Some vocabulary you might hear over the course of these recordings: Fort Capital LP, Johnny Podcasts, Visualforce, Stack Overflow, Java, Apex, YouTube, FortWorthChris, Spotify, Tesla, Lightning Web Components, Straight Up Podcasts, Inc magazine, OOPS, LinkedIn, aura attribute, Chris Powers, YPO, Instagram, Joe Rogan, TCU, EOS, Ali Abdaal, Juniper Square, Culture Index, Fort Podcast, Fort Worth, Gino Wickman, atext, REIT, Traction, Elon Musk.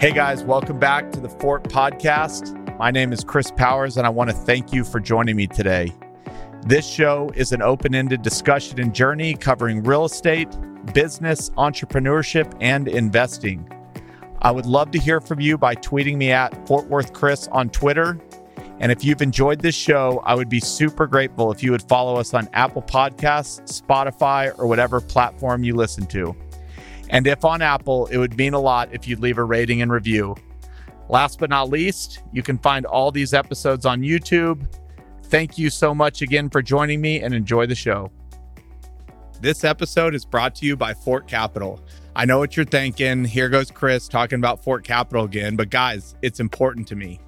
Hey guys, welcome back to the Fort Podcast. My name is Chris Powers, and I want to thank you for joining me today. This show is an open-ended discussion and journey covering real estate, business, entrepreneurship, and investing. I would love to hear from you by tweeting me at FortWorthChris on Twitter. And if you've enjoyed this show, I would be super grateful if you would follow us on Apple Podcasts, Spotify, or whatever platform you listen to. And if on Apple, it would mean a lot if you'd leave a rating and review. Last but not least, you can find all these episodes on YouTube. Thank you so much again for joining me and enjoy the show. This episode is brought to you by Fort Capital. I know what you're thinking. Here goes Chris talking about Fort Capital again, but guys, it's important to me.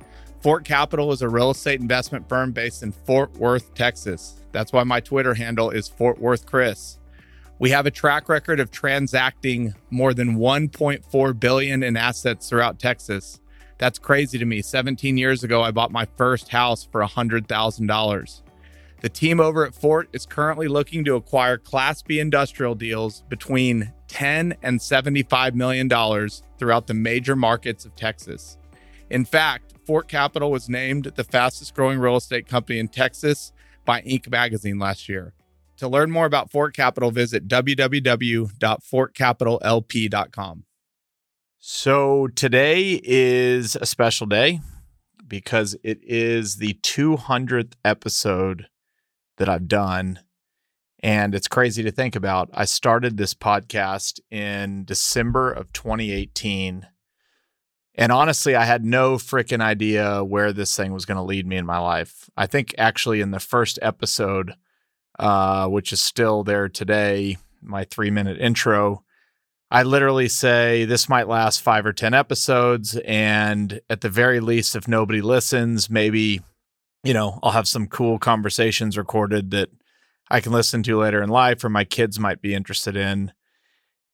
Fort Capital is a real estate investment firm based in Fort Worth, Texas. That's why my Twitter handle is FortWorthChris. We have a track record of transacting more than $1.4 billion in assets throughout Texas. That's crazy to me. 17 years ago, I bought my first house for $100,000. The team over at Fort is currently looking to acquire Class B industrial deals between $10 and $75 million throughout the major markets of Texas. In fact, Fort Capital was named the fastest growing real estate company in Texas by Inc magazine last year. To learn more about Fort Capital, visit www.fortcapitallp.com. So today is a special day because it is the 200th episode that I've done. And it's crazy to think about. I started this podcast in December of 2018. And honestly, I had no freaking idea where this thing was going to lead me in my life. I think actually in the first episode, which is still there today, my 3-minute intro, I literally say this might last 5 or 10 episodes. And at the very least, if nobody listens, maybe, you know, I'll have some cool conversations recorded that I can listen to later in life or my kids might be interested in.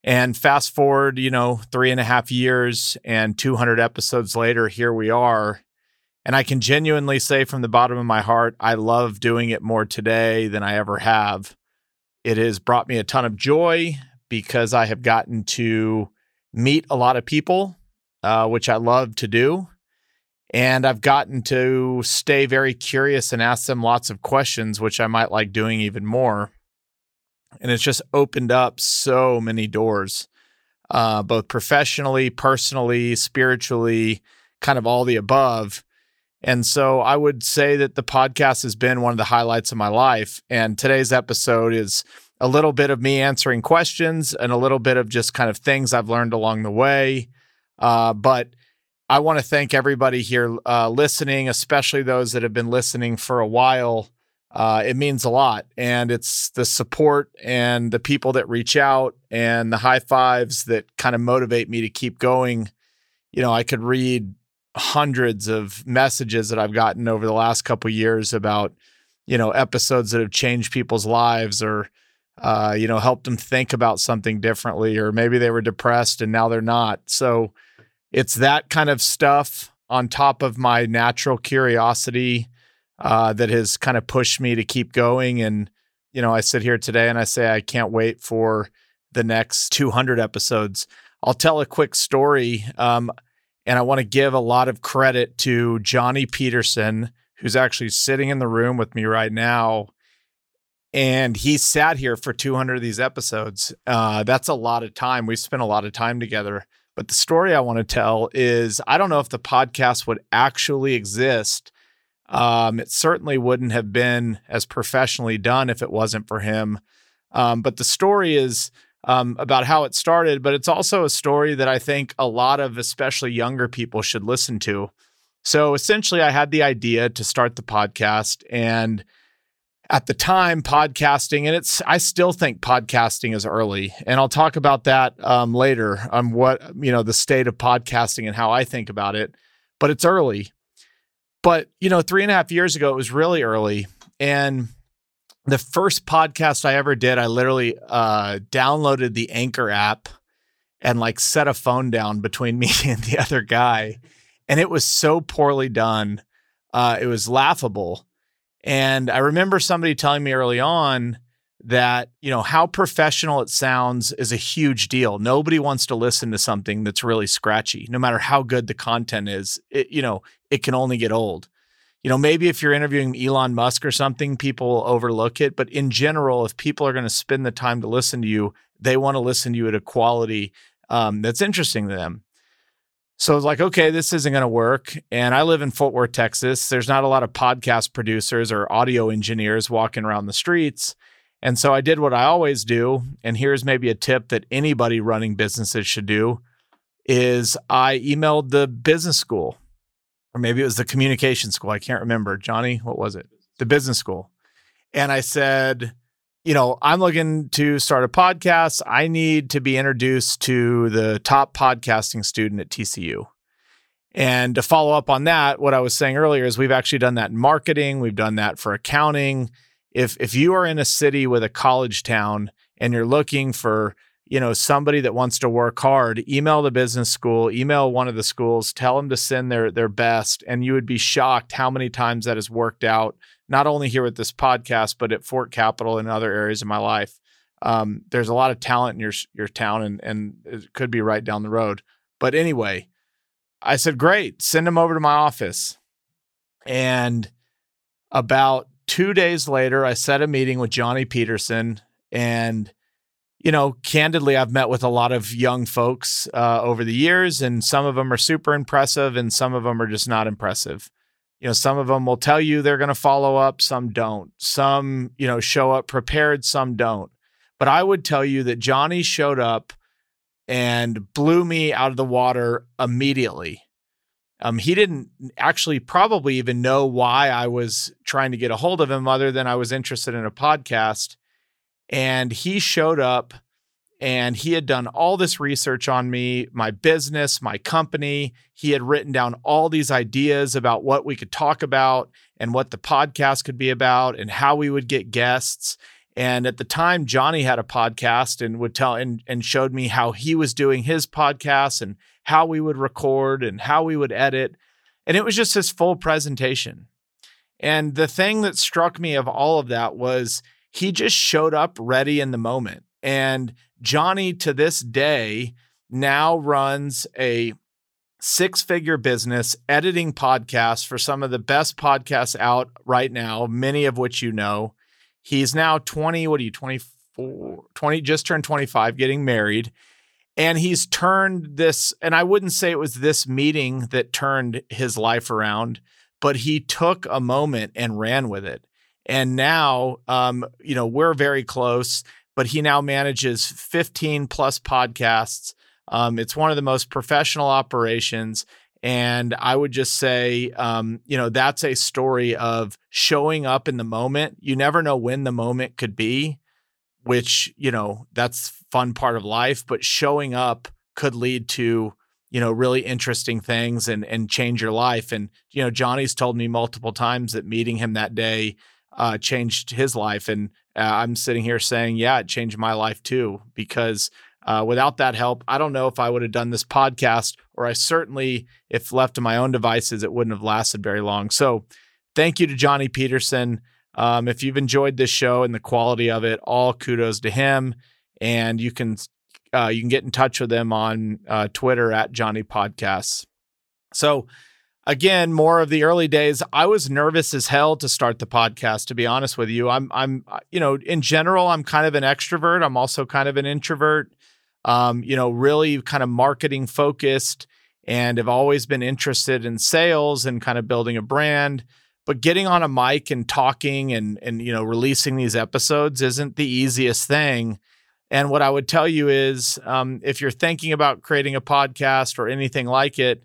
And fast forward, 3.5 years and 200 episodes later, here we are. And I can genuinely say from the bottom of my heart, I love doing it more today than I ever have. It has brought me a ton of joy because I have gotten to meet a lot of people, which I love to do. And I've gotten to stay very curious and ask them lots of questions, which I might like doing even more. And it's just opened up so many doors, both professionally, personally, spiritually, kind of all the above. And so I would say that the podcast has been one of the highlights of my life. And today's episode is a little bit of me answering questions and a little bit of just kind of things I've learned along the way. But I want to thank everybody here listening, especially those that have been listening for a while. It means a lot. And it's the support and the people that reach out and the high fives that kind of motivate me to keep going. You know, I could read hundreds of messages that I've gotten over the last couple of years about, episodes that have changed people's lives or, helped them think about something differently, or maybe they were depressed and now they're not. So it's that kind of stuff on top of my natural curiosity that has kind of pushed me to keep going. And, I sit here today and I say, I can't wait for the next 200 episodes. I'll tell a quick story. And I want to give a lot of credit to Johnny Peterson, who's actually sitting in the room with me right now. And he sat here for 200 of these episodes. That's a lot of time. We spent a lot of time together. But the story I want to tell is, I don't know if the podcast would actually exist. It certainly wouldn't have been as professionally done if it wasn't for him. But the story is about how it started, but it's also a story that I think a lot of especially younger people should listen to. So essentially, I had the idea to start the podcast. And at the time, podcasting, and I still think podcasting is early. And I'll talk about that later on what, the state of podcasting and how I think about it. But it's early. But, 3.5 years ago, it was really early. And the first podcast I ever did, I literally downloaded the Anchor app and set a phone down between me and the other guy. And it was so poorly done. It was laughable. And I remember somebody telling me early on that, you know, how professional it sounds is a huge deal. Nobody wants to listen to something that's really scratchy, no matter how good the content is. It, you know, it can only get old. You know, maybe if you're interviewing Elon Musk or something, people overlook it. But in general, if people are going to spend the time to listen to you, they want to listen to you at a quality that's interesting to them. So I was like, okay, this isn't going to work. And I live in Fort Worth, Texas. There's not a lot of podcast producers or audio engineers walking around the streets. And so I did what I always do. And here's maybe a tip that anybody running businesses should do is I emailed the business school, or maybe it was the communication school. I can't remember. Johnny, what was it? The business school. And I said, you know, I'm looking to start a podcast. I need to be introduced to the top podcasting student at TCU. And to follow up on that, what I was saying earlier is we've actually done that in marketing. We've done that for accounting. If you are in a city with a college town and you're looking for, you know, somebody that wants to work hard, email the business school, email one of the schools, tell them to send their best. And you would be shocked how many times that has worked out. Not only here with this podcast, but at Fort Capital and other areas of my life. There's a lot of talent in your town, and it could be right down the road. But anyway, I said, great, send them over to my office. And about 2 days later, I set a meeting with Johnny Peterson. And, you know, candidly, I've met with a lot of young folks over the years, and some of them are super impressive, and some of them are just not impressive. You know, some of them will tell you they're going to follow up, some don't. Some, you know, show up prepared, some don't. But I would tell you that Johnny showed up and blew me out of the water immediately. He didn't actually probably even know why I was trying to get a hold of him other than I was interested in a podcast. And he showed up and he had done all this research on me, my business, my company. He had written down all these ideas about what we could talk about and what the podcast could be about and how we would get guests. And at the time, Johnny had a podcast and would tell and showed me how he was doing his podcast and how we would record and how we would edit. And it was just this full presentation. And the thing that struck me of all of that was he just showed up ready in the moment. And Johnny, to this day, now runs a six-figure business editing podcasts for some of the best podcasts out right now, many of which you know. He's now 24, just turned 25, getting married. And he's turned this, and I wouldn't say it was this meeting that turned his life around, but he took a moment and ran with it. And now, you know, we're very close. But he now manages 15 plus podcasts. It's one of the most professional operations. And I would just say, you know, that's a story of showing up in the moment. You never know when the moment could be, which, you know, that's fun part of life. But showing up could lead to, you know, really interesting things and change your life. And, you know, Johnny's told me multiple times that meeting him that day changed his life. And I'm sitting here saying, yeah, it changed my life too, because without that help, I don't know if I would have done this podcast, or I certainly, if left to my own devices, it wouldn't have lasted very long. So thank you to Johnny Peterson. If you've enjoyed this show and the quality of it, all kudos to him. And you can get in touch with them on Twitter at Johnny Podcasts. So again, more of the early days, I was nervous as hell to start the podcast, to be honest with you. I'm, you know, in general, I'm kind of an extrovert. I'm also kind of an introvert, you know, really kind of marketing focused, and have always been interested in sales and kind of building a brand. But getting on a mic and talking and, you know, releasing these episodes isn't the easiest thing. And what I would tell you is, if you're thinking about creating a podcast or anything like it,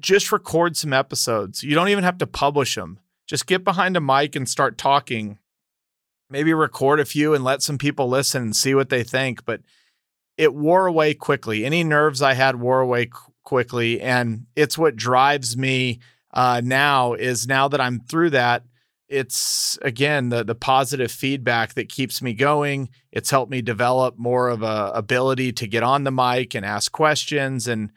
just record some episodes. You don't even have to publish them. Just get behind a mic and start talking. Maybe record a few and let some people listen and see what they think. But it wore away quickly. Any nerves I had wore away quickly. And it's what drives me now is now that I'm through that, it's, again, the positive feedback that keeps me going. It's helped me develop more of a ability to get on the mic and ask questions, and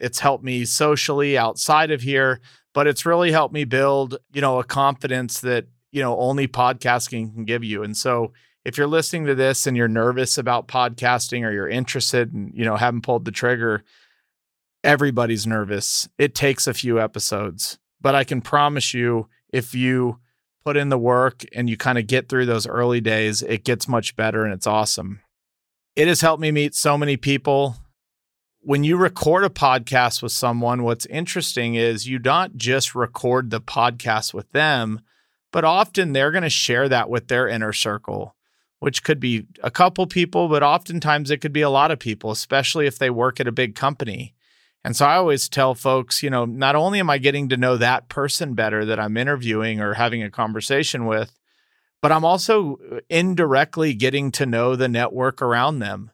it's helped me socially outside of here, but it's really helped me build, you know, a confidence that, you know, only podcasting can give you. And so if you're listening to this and you're nervous about podcasting or you're interested and, you know, haven't pulled the trigger, everybody's nervous. It takes a few episodes, but I can promise you, if you put in the work and you kind of get through those early days, it gets much better and it's awesome. It has helped me meet so many people. When you record a podcast with someone, what's interesting is you don't just record the podcast with them, but often they're going to share that with their inner circle, which could be a couple people, but oftentimes it could be a lot of people, especially if they work at a big company. And so I always tell folks, you know, not only am I getting to know that person better that I'm interviewing or having a conversation with, but I'm also indirectly getting to know the network around them.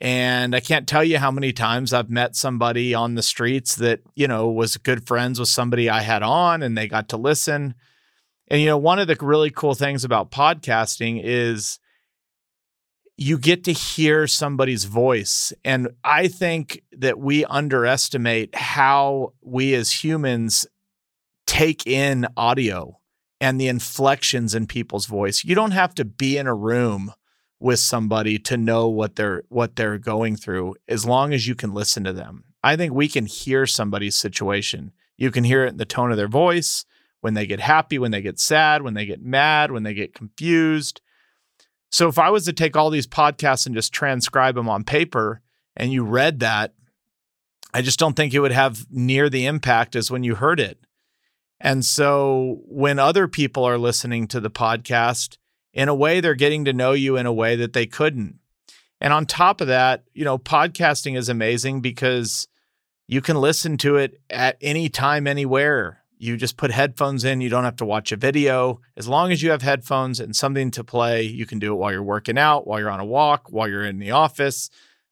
And I can't tell you how many times I've met somebody on the streets that, you know, was good friends with somebody I had on and they got to listen. And, you know, one of the really cool things about podcasting is you get to hear somebody's voice. And I think that we underestimate how we as humans take in audio and the inflections in people's voice. You don't have to be in a room with somebody to know what they're going through, as long as you can listen to them. I think we can hear somebody's situation. You can hear it in the tone of their voice, when they get happy, when they get sad, when they get mad, when they get confused. So if I was to take all these podcasts and just transcribe them on paper and you read that, I just don't think it would have near the impact as when you heard it. And so when other people are listening to the podcast, in a way, they're getting to know you in a way that they couldn't. And on top of that, you know, podcasting is amazing because you can listen to it at any time, anywhere. You just put headphones in. You don't have to watch a video. As long as you have headphones and something to play, you can do it while you're working out, while you're on a walk, while you're in the office.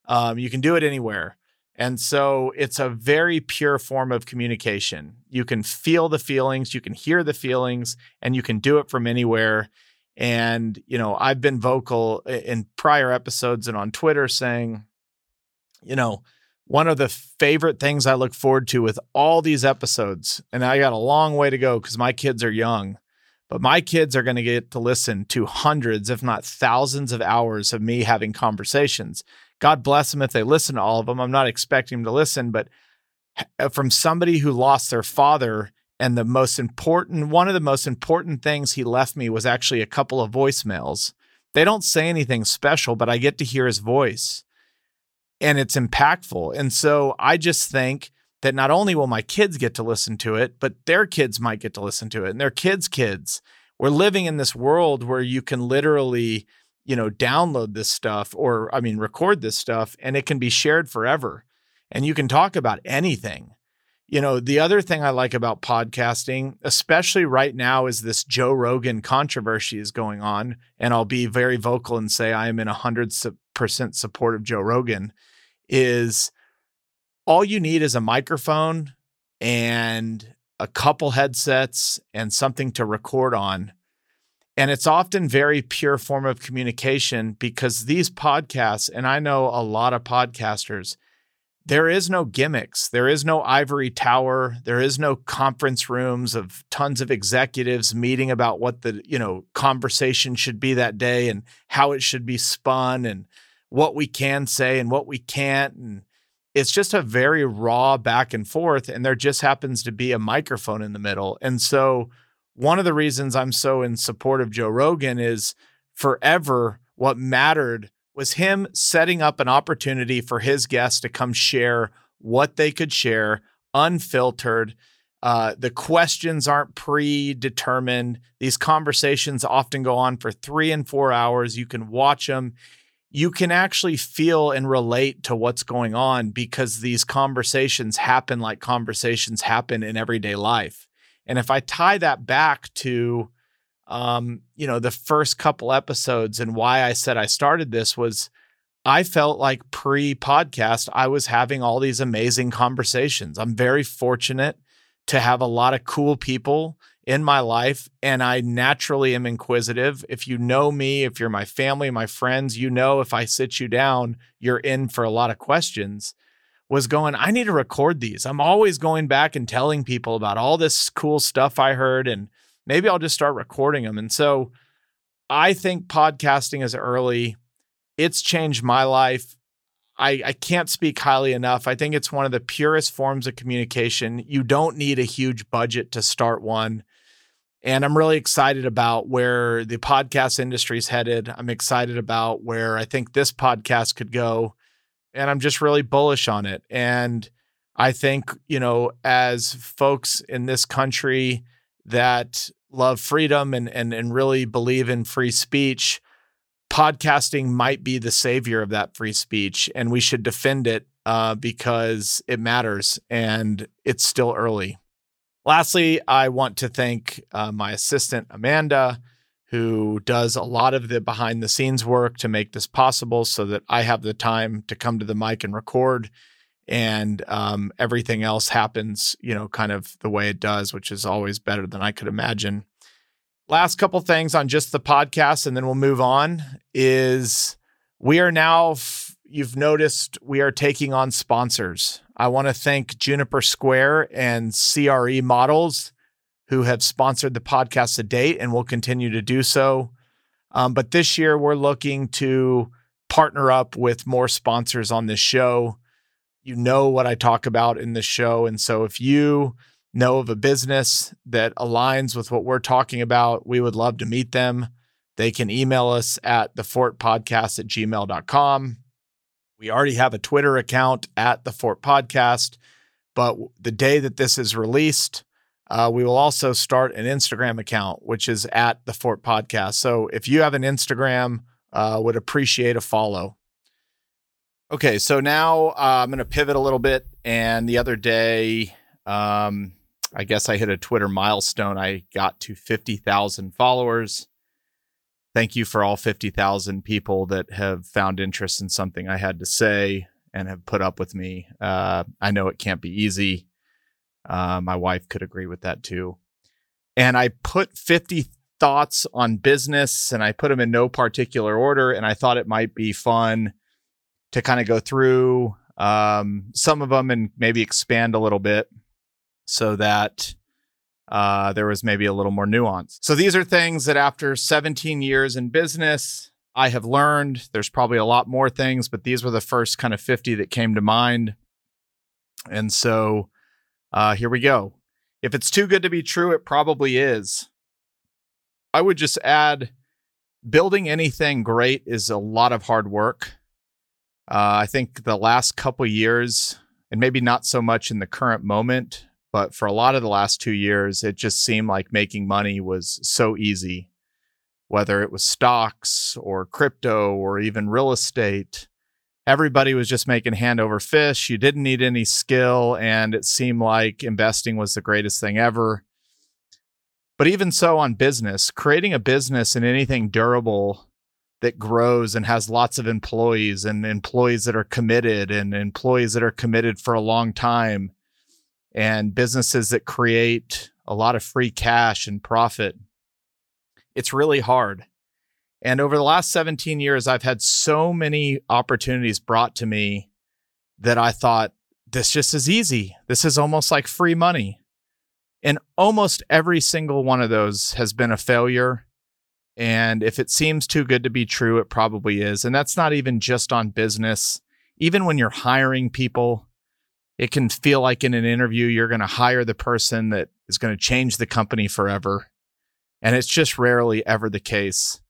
You can do it anywhere. And so it's a very pure form of communication. You can feel the feelings, you can hear the feelings, and you can do it from anywhere. And, you know, I've been vocal in prior episodes and on Twitter saying, you know, one of the favorite things I look forward to with all these episodes, and I got a long way to go because my kids are young, but my kids are going to get to listen to hundreds, if not thousands of hours of me having conversations. God bless them if they listen to all of them. I'm not expecting them to listen, but from somebody who lost their father, and one of the most important things he left me was actually a couple of voicemails. They don't say anything special, but I get to hear his voice and it's impactful. And so I just think that not only will my kids get to listen to it, but their kids might get to listen to it and their kids' kids. We're living in this world where you can literally, you know, download this stuff record this stuff and it can be shared forever and you can talk about anything. You know, the other thing I like about podcasting, especially right now, is this Joe Rogan controversy is going on. And I'll be very vocal and say I am in 100% support of Joe Rogan. Is all you need is a microphone and a couple headsets and something to record on. And it's often very pure form of communication because these podcasts, and I know a lot of podcasters, there is no gimmicks. There is no ivory tower. There is no conference rooms of tons of executives meeting about what the, you know, conversation should be that day and how it should be spun and what we can say and what we can't. And it's just a very raw back and forth. And there just happens to be a microphone in the middle. And so one of the reasons I'm so in support of Joe Rogan is forever what mattered was him setting up an opportunity for his guests to come share what they could share, unfiltered. The questions aren't predetermined. These conversations often go on for 3 and 4 hours. You can watch them. You can actually feel and relate to what's going on because these conversations happen like conversations happen in everyday life. And if I tie that back to you know, the first couple episodes and why I said I started this was I felt like pre-podcast, I was having all these amazing conversations. I'm very fortunate to have a lot of cool people in my life. And I naturally am inquisitive. If you know me, if you're my family, my friends, you know, if I sit you down, you're in for a lot of questions. Was going, I need to record these. I'm always going back and telling people about all this cool stuff I heard and maybe I'll just start recording them. And so I think podcasting is early. It's changed my life. I can't speak highly enough. I think it's one of the purest forms of communication. You don't need a huge budget to start one. And I'm really excited about where the podcast industry is headed. I'm excited about where I think this podcast could go. And I'm just really bullish on it. And I think, you know, as folks in this country that love freedom and really believe in free speech, podcasting might be the savior of that free speech, and we should defend it because it matters, and it's still early. Lastly, I want to thank my assistant, Amanda, who does a lot of the behind-the-scenes work to make this possible so that I have the time to come to the mic and record, and everything else happens, you know, kind of the way it does, which is always better than I could imagine. Last couple things on just the podcast, and then we'll move on, is we are now, you've noticed, we are taking on sponsors. I want to thank Juniper Square and CRE Models, who have sponsored the podcast to date and will continue to do so. But this year, we're looking to partner up with more sponsors on this show. You know what I talk about in this show, and so if you know of a business that aligns with what we're talking about, we would love to meet them. They can email us at thefortpodcast@gmail.com. We already have a Twitter account at the Fort Podcast, but the day that this is released, we will also start an Instagram account, which is at the Fort Podcast. So if you have an Instagram, would appreciate a follow. Okay, so now I'm going to pivot a little bit. And the other day, I guess I hit a Twitter milestone. I got to 50,000 followers. Thank you for all 50,000 people that have found interest in something I had to say and have put up with me. I know it can't be easy. My wife could agree with that too. And I put 50 thoughts on business, and I put them in no particular order. And I thought it might be fun to kind of go through some of them and maybe expand a little bit so that there was maybe a little more nuance. So these are things that after 17 years in business, I have learned. There's probably a lot more things, but these were the first kind of 50 that came to mind. And so here we go. If it's too good to be true, it probably is. I would just add, building anything great is a lot of hard work. I think the last couple years, and maybe not so much in the current moment, but for a lot of the last 2 years, it just seemed like making money was so easy, whether it was stocks or crypto or even real estate. Everybody was just making hand over fist. You didn't need any skill, and it seemed like investing was the greatest thing ever. But even so, on business, creating a business and anything durable that grows and has lots of employees and employees that are committed and employees that are committed for a long time, and businesses that create a lot of free cash and profit, it's really hard. And over the last 17 years, I've had so many opportunities brought to me that I thought, this just is easy. This is almost like free money. And almost every single one of those has been a failure. And if it seems too good to be true, it probably is. And that's not even just on business. Even when you're hiring people, it can feel like in an interview, you're going to hire the person that is going to change the company forever. And it's just rarely ever the case.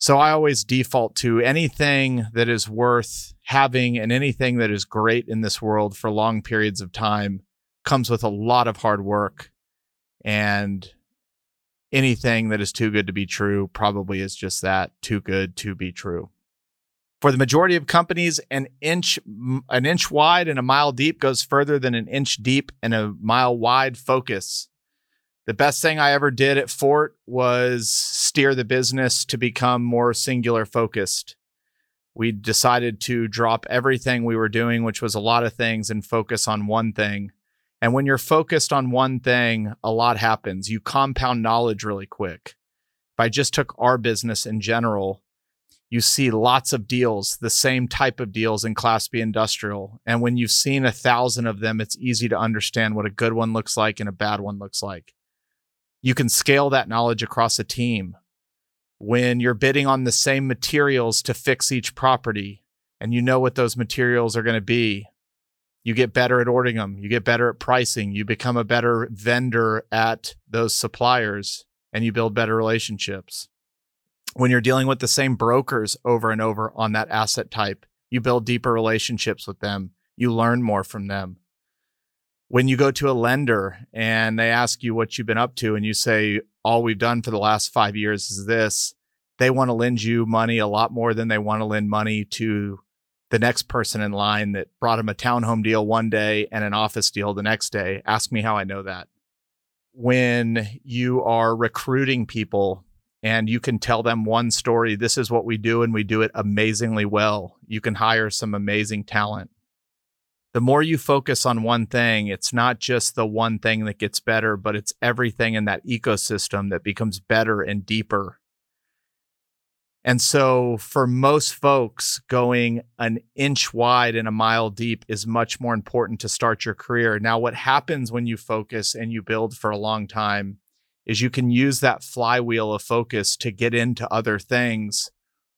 So I always default to anything that is worth having and anything that is great in this world for long periods of time comes with a lot of hard work. And anything that is too good to be true probably is just that, too good to be true. For the majority of companies, an inch wide and a mile deep goes further than an inch deep and a mile wide focus. The best thing I ever did at Fort was steer the business to become more singular focused. We decided to drop everything we were doing, which was a lot of things, and focus on one thing. And when you're focused on one thing, a lot happens. You compound knowledge really quick. If I just took our business in general, you see lots of deals, the same type of deals in Class B industrial. And when you've seen 1,000 of them, it's easy to understand what a good one looks like and a bad one looks like. You can scale that knowledge across a team. when you're bidding on the same materials to fix each property and you know what those materials are going to be, you get better at ordering them, you get better at pricing, you become a better vendor at those suppliers, and you build better relationships. When you're dealing with the same brokers over and over on that asset type, you build deeper relationships with them. You learn more from them. When you go to a lender and they ask you what you've been up to and you say, all we've done for the last 5 years is this, they want to lend you money a lot more than they want to lend money to the next person in line that brought them a townhome deal one day and an office deal the next day. Ask me how I know that. When you are recruiting people and you can tell them one story, this is what we do and we do it amazingly well, you can hire some amazing talent. The more you focus on one thing, it's not just the one thing that gets better, but it's everything in that ecosystem that becomes better and deeper. And so for most folks, going an inch wide and a mile deep is much more important to start your career. Now, what happens when you focus and you build for a long time is you can use that flywheel of focus to get into other things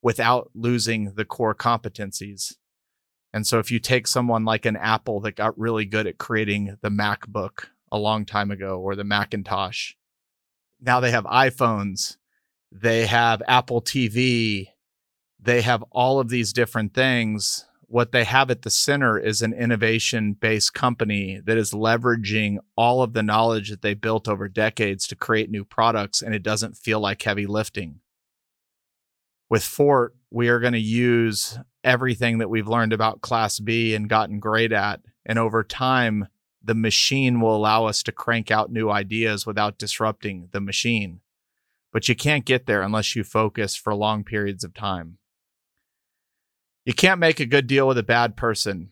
without losing the core competencies. And so if you take someone like an Apple that got really good at creating the MacBook a long time ago or the Macintosh, now they have iPhones, they have Apple TV, they have all of these different things. What they have at the center is an innovation-based company that is leveraging all of the knowledge that they built over decades to create new products, and it doesn't feel like heavy lifting. With Fort, we are going to use everything that we've learned about Class B and gotten great at. And over time, the machine will allow us to crank out new ideas without disrupting the machine. But you can't get there unless you focus for long periods of time. You can't make a good deal with a bad person.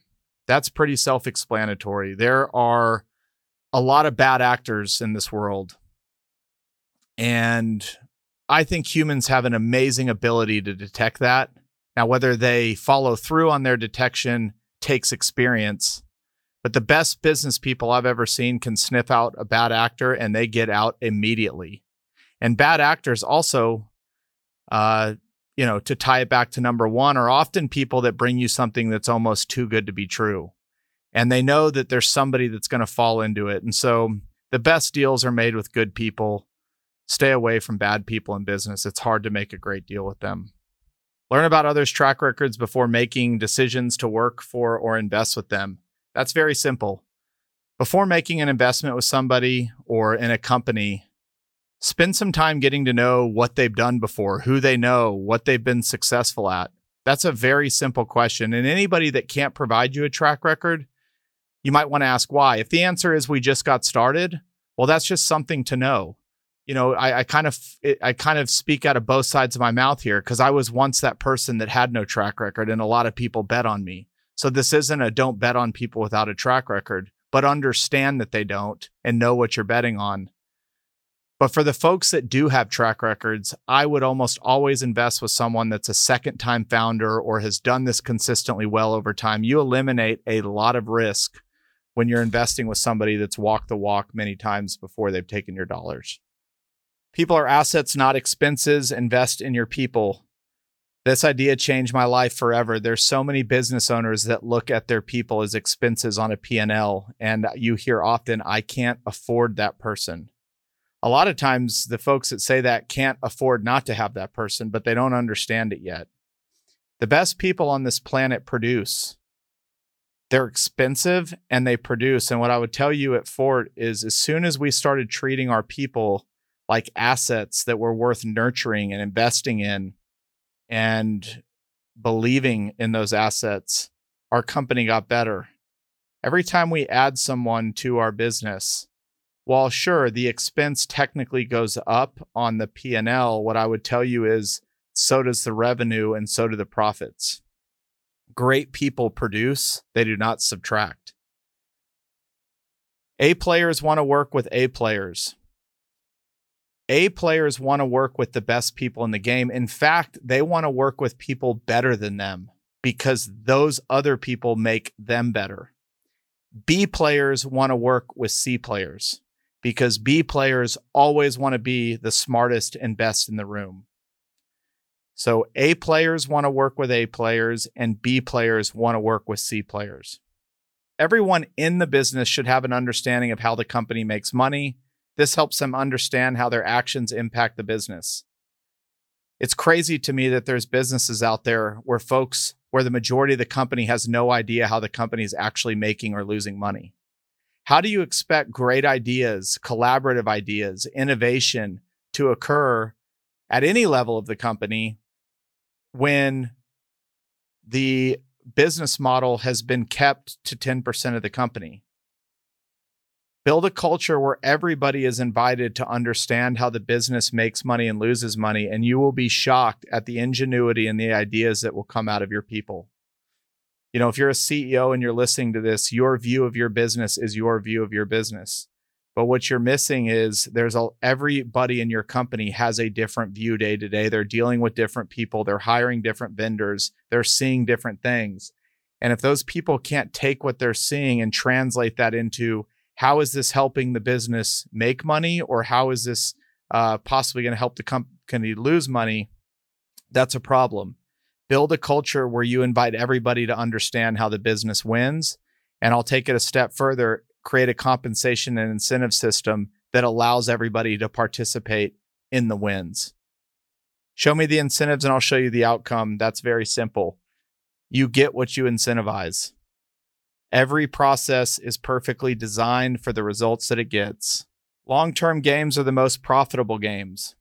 That's pretty self-explanatory. There are a lot of bad actors in this world. And I think humans have an amazing ability to detect that. Now, whether they follow through on their detection takes experience, but the best business people I've ever seen can sniff out a bad actor and they get out immediately. And bad actors also, to tie it back to number one, are often people that bring you something that's almost too good to be true. And they know that there's somebody that's going to fall into it. And so the best deals are made with good people. Stay away from bad people in business. It's hard to make a great deal with them. Learn about others' track records before making decisions to work for or invest with them. That's very simple. Before making an investment with somebody or in a company, spend some time getting to know what they've done before, who they know, what they've been successful at. That's a very simple question. And anybody that can't provide you a track record, you might want to ask why. If the answer is we just got started, well, that's just something to know. You know, I kind of speak out of both sides of my mouth here because I was once that person that had no track record and a lot of people bet on me. So this isn't a don't bet on people without a track record, but understand that they don't and know what you're betting on. But for the folks that do have track records, I would almost always invest with someone that's a second-time founder or has done this consistently well over time. You eliminate a lot of risk when you're investing with somebody that's walked the walk many times before they've taken your dollars. People are assets, not expenses. Invest in your people. This idea changed my life forever. There's so many business owners that look at their people as expenses on a P&L, and you hear often, I can't afford that person. A lot of times the folks that say that can't afford not to have that person, but they don't understand it yet. The best people on this planet produce. They're expensive and they produce. And what I would tell you at Fort is as soon as we started treating our people like assets that were worth nurturing and investing in and believing in those assets, our company got better. Every time we add someone to our business, while sure, the expense technically goes up on the P&L, what I would tell you is so does the revenue and so do the profits. Great people produce, they do not subtract. A players want to work with A players. A players want to work with the best people in the game. In fact, they want to work with people better than them because those other people make them better. B players want to work with C players because B players always want to be the smartest and best in the room. So A players want to work with A players and B players want to work with C players. Everyone in the business should have an understanding of how the company makes money. This helps them understand how their actions impact the business. It's crazy to me that there's businesses out there where the majority of the company has no idea how the company is actually making or losing money. How do you expect great ideas, collaborative ideas, innovation to occur at any level of the company when the business model has been kept to 10% of the company? Build a culture where everybody is invited to understand how the business makes money and loses money, and you will be shocked at the ingenuity and the ideas that will come out of your people. You know, if you're a CEO and you're listening to this, your view of your business is your view of your business. But what you're missing is everybody in your company has a different view day to day. They're dealing with different people. They're hiring different vendors. They're seeing different things. And if those people can't take what they're seeing and translate that into how is this helping the business make money, or how is this possibly going to help the company lose money, that's a problem. Build a culture where you invite everybody to understand how the business wins. And I'll take it a step further, create a compensation and incentive system that allows everybody to participate in the wins. Show me the incentives and I'll show you the outcome. That's very simple. You get what you incentivize. Every process is perfectly designed for the results that it gets. Long-term games are the most profitable games.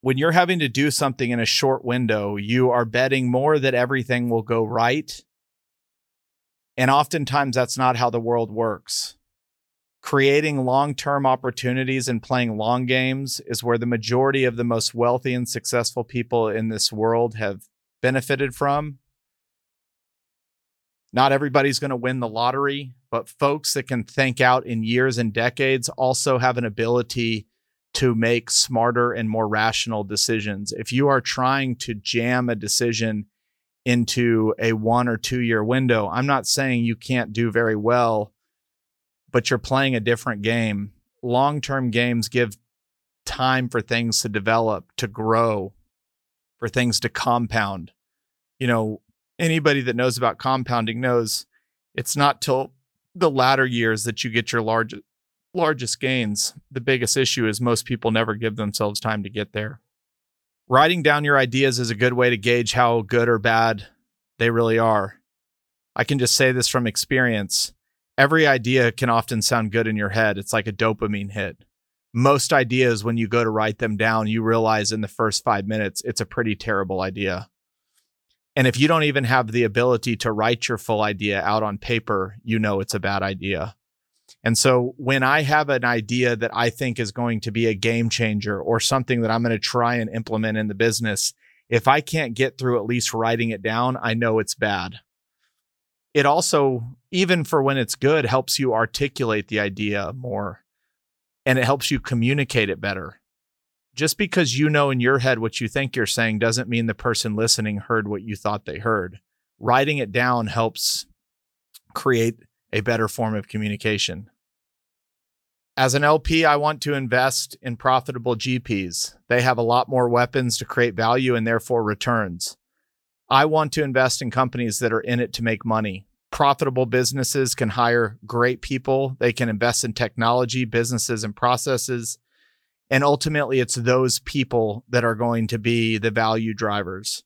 When you're having to do something in a short window, you are betting more that everything will go right. And oftentimes that's not how the world works. Creating long-term opportunities and playing long games is where the majority of the most wealthy and successful people in this world have benefited from. Not everybody's going to win the lottery, but folks that can think out in years and decades also have an ability to make smarter and more rational decisions. If you are trying to jam a decision into a 1 or 2 year window, I'm not saying you can't do very well, but you're playing a different game. Long-term games give time for things to develop, to grow, for things to compound. You know, anybody that knows about compounding knows it's not till the latter years that you get your largest gains. The biggest issue is most people never give themselves time to get there. Writing down your ideas is a good way to gauge how good or bad they really are. I can just say this from experience. Every idea can often sound good in your head. It's like a dopamine hit. Most ideas, when you go to write them down, you realize in the first 5 minutes, it's a pretty terrible idea. And if you don't even have the ability to write your full idea out on paper, you know it's a bad idea. And so when I have an idea that I think is going to be a game changer or something that I'm going to try and implement in the business, if I can't get through at least writing it down, I know it's bad. It also, even for when it's good, helps you articulate the idea more, and it helps you communicate it better. Just because you know in your head what you think you're saying doesn't mean the person listening heard what you thought they heard. Writing it down helps create a better form of communication. As an LP, I want to invest in profitable GPs. They have a lot more weapons to create value and therefore returns. I want to invest in companies that are in it to make money. Profitable businesses can hire great people. They can invest in technology, businesses, and processes. And ultimately, it's those people that are going to be the value drivers.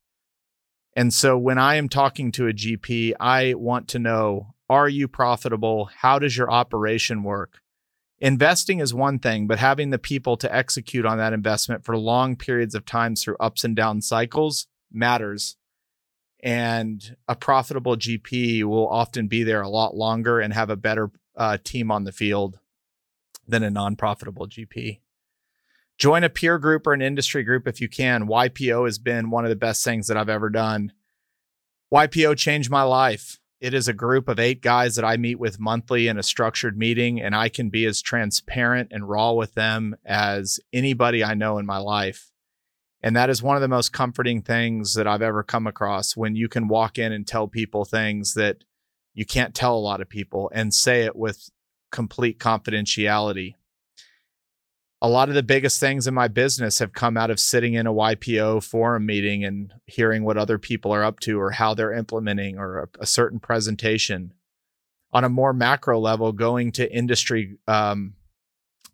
And so when I am talking to a GP, I want to know, are you profitable? How does your operation work? Investing is one thing, but having the people to execute on that investment for long periods of time through ups and down cycles matters. And a profitable GP will often be there a lot longer and have a better team on the field than a non-profitable GP. Join a peer group or an industry group if you can. YPO has been one of the best things that I've ever done. YPO changed my life. It is a group of 8 guys that I meet with monthly in a structured meeting, and I can be as transparent and raw with them as anybody I know in my life. And that is one of the most comforting things that I've ever come across, when you can walk in and tell people things that you can't tell a lot of people and say it with complete confidentiality. a lot of the biggest things in my business have come out of sitting in a YPO forum meeting and hearing what other people are up to or how they're implementing or a certain presentation. On a more macro level, going to industry